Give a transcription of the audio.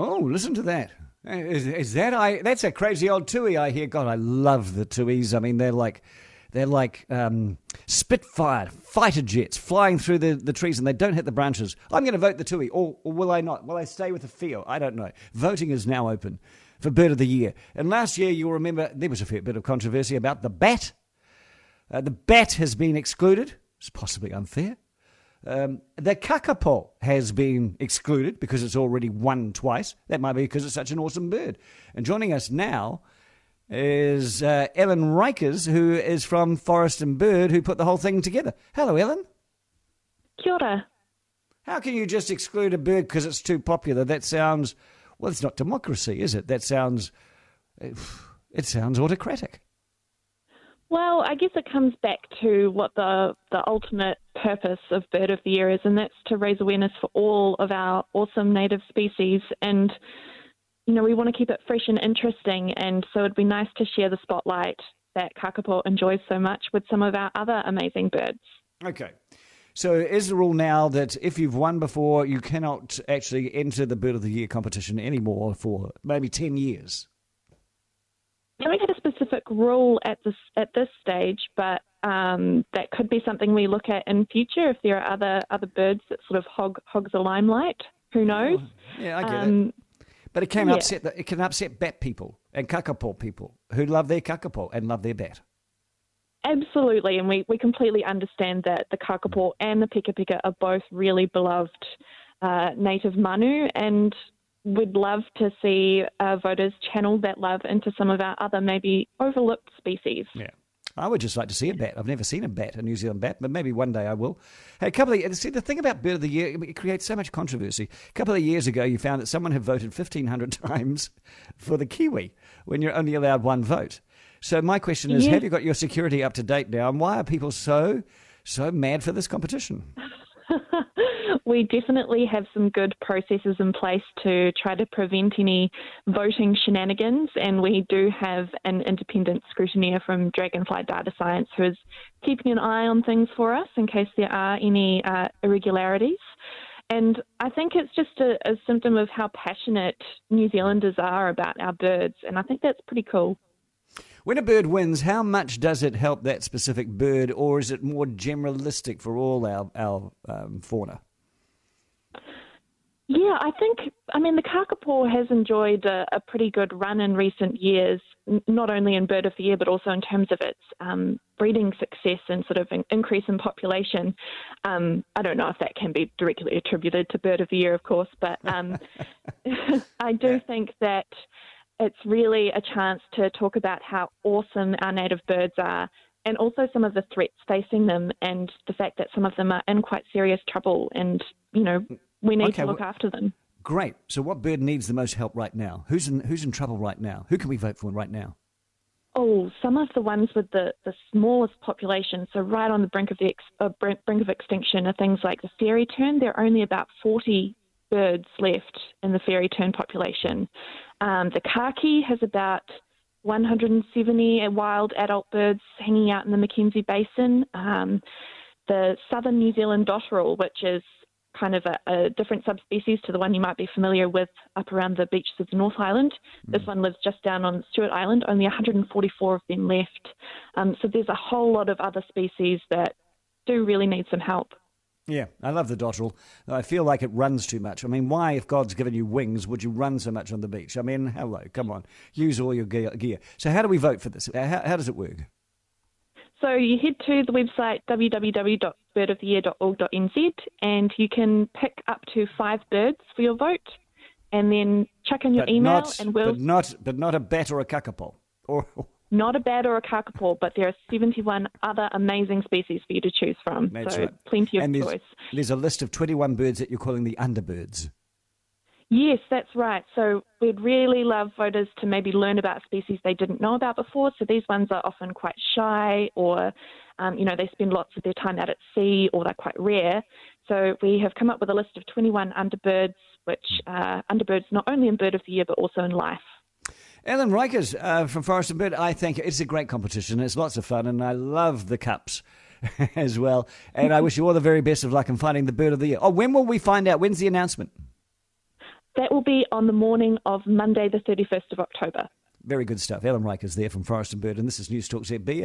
Oh, listen to that. That's a crazy old tui I hear. God, I love the tuis. I mean, they're like Spitfire fighter jets flying through the trees, and they don't hit the branches. I'm going to vote the tui, or will I not? Will I stay with the feel? I don't know. Voting is now open for Bird of the Year. And last year, you'll remember, there was a fair bit of controversy about the bat. The bat has been excluded. It's possibly unfair. The kakapo has been excluded because it's already won twice. That might be because it's such an awesome bird. And joining us now is Ellen Rykers, who is from Forest and Bird, who put the whole thing together. Hello, Ellen. Kia ora. How can you just exclude a bird because it's too popular? That sounds, well, it's not democracy, is it? That sounds, it sounds autocratic. Well, I guess it comes back to what the ultimate purpose of Bird of the Year is, and that's to raise awareness for all of our awesome native species. And, you know, we want to keep it fresh and interesting, and so it'd be nice to share the spotlight that kakapo enjoys so much with some of our other amazing birds. Okay. So is the rule now that if you've won before, you cannot actually enter the Bird of the Year competition anymore for maybe 10 years? We haven't had a specific rule at this stage, but that could be something we look at in future if there are other birds that sort of hogs the limelight. Who knows? Oh, yeah, I get it. But it can upset bat people and kakapo people who love their kakapo and love their bat. Absolutely, and we completely understand that the kakapo and the pika pika are both really beloved native manu, and we'd love to see voters channel that love into some of our other maybe overlooked species. Yeah. I would just like to see a bat. I've never seen a bat, a New Zealand bat, but maybe one day I will. Hey, see, the thing about Bird of the Year, it creates so much controversy. A couple of years ago, you found that someone had voted 1,500 times for the kiwi when you're only allowed one vote. So my question is, have you got your security up to date now? And why are people so mad for this competition? We definitely have some good processes in place to try to prevent any voting shenanigans, and we do have an independent scrutineer from Dragonfly Data Science who is keeping an eye on things for us in case there are any irregularities. And I think it's just a symptom of how passionate New Zealanders are about our birds, and I think that's pretty cool. When a bird wins, how much does it help that specific bird, or is it more generalistic for all our fauna? Yeah, I mean, the kakapo has enjoyed a pretty good run in recent years, not only in Bird of the Year, but also in terms of its breeding success and sort of an increase in population. I don't know if that can be directly attributed to Bird of the Year, of course, but I do think that it's really a chance to talk about how awesome our native birds are, and also some of the threats facing them, and the fact that some of them are in quite serious trouble, and, you know, we need to look after them. Great. So what bird needs the most help right now? Who's in trouble right now? Who can we vote for right now? Oh, some of the ones with the smallest population, so right on the brink of extinction, are things like the fairy tern. There are only about 40 birds left in the fairy tern population. The kakī has about 170 wild adult birds hanging out in the Mackenzie Basin. The southern New Zealand dotterel, which is kind of a different subspecies to the one you might be familiar with up around the beaches of the North Island. This one lives just down on Stewart Island, only 144 of them left. So there's a whole lot of other species that do really need some help. Yeah, I love the dotterel. I feel like it runs too much. I mean, why, if God's given you wings, would you run so much on the beach? I mean, hello, come on, use all your gear. So how do we vote for this? How does it work? So you head to the website www.birdoftheyear.org.nz, and you can pick up to 5 birds for your vote, and then chuck in your email. But not a bat or a kakapo. Not a bat or a kakapo, but there are 71 other amazing species for you to choose from. That's so right. Plenty of choice. There's a list of 21 birds that you're calling the underbirds. Yes, that's right. So we'd really love voters to maybe learn about species they didn't know about before. So these ones are often quite shy, or, you know, they spend lots of their time out at sea, or they're quite rare. So we have come up with a list of 21 underbirds, which are underbirds not only in Bird of the Year, but also in life. Ellen Rykers from Forest and Bird, I think it's a great competition. It's lots of fun, and I love the cups as well. And I wish you all the very best of luck in finding the Bird of the Year. Oh, when will we find out? When's the announcement? That will be on the morning of Monday the 31st of October. Very good stuff. Ellen Rykers there from Forest and Bird, and this is News Talk ZB.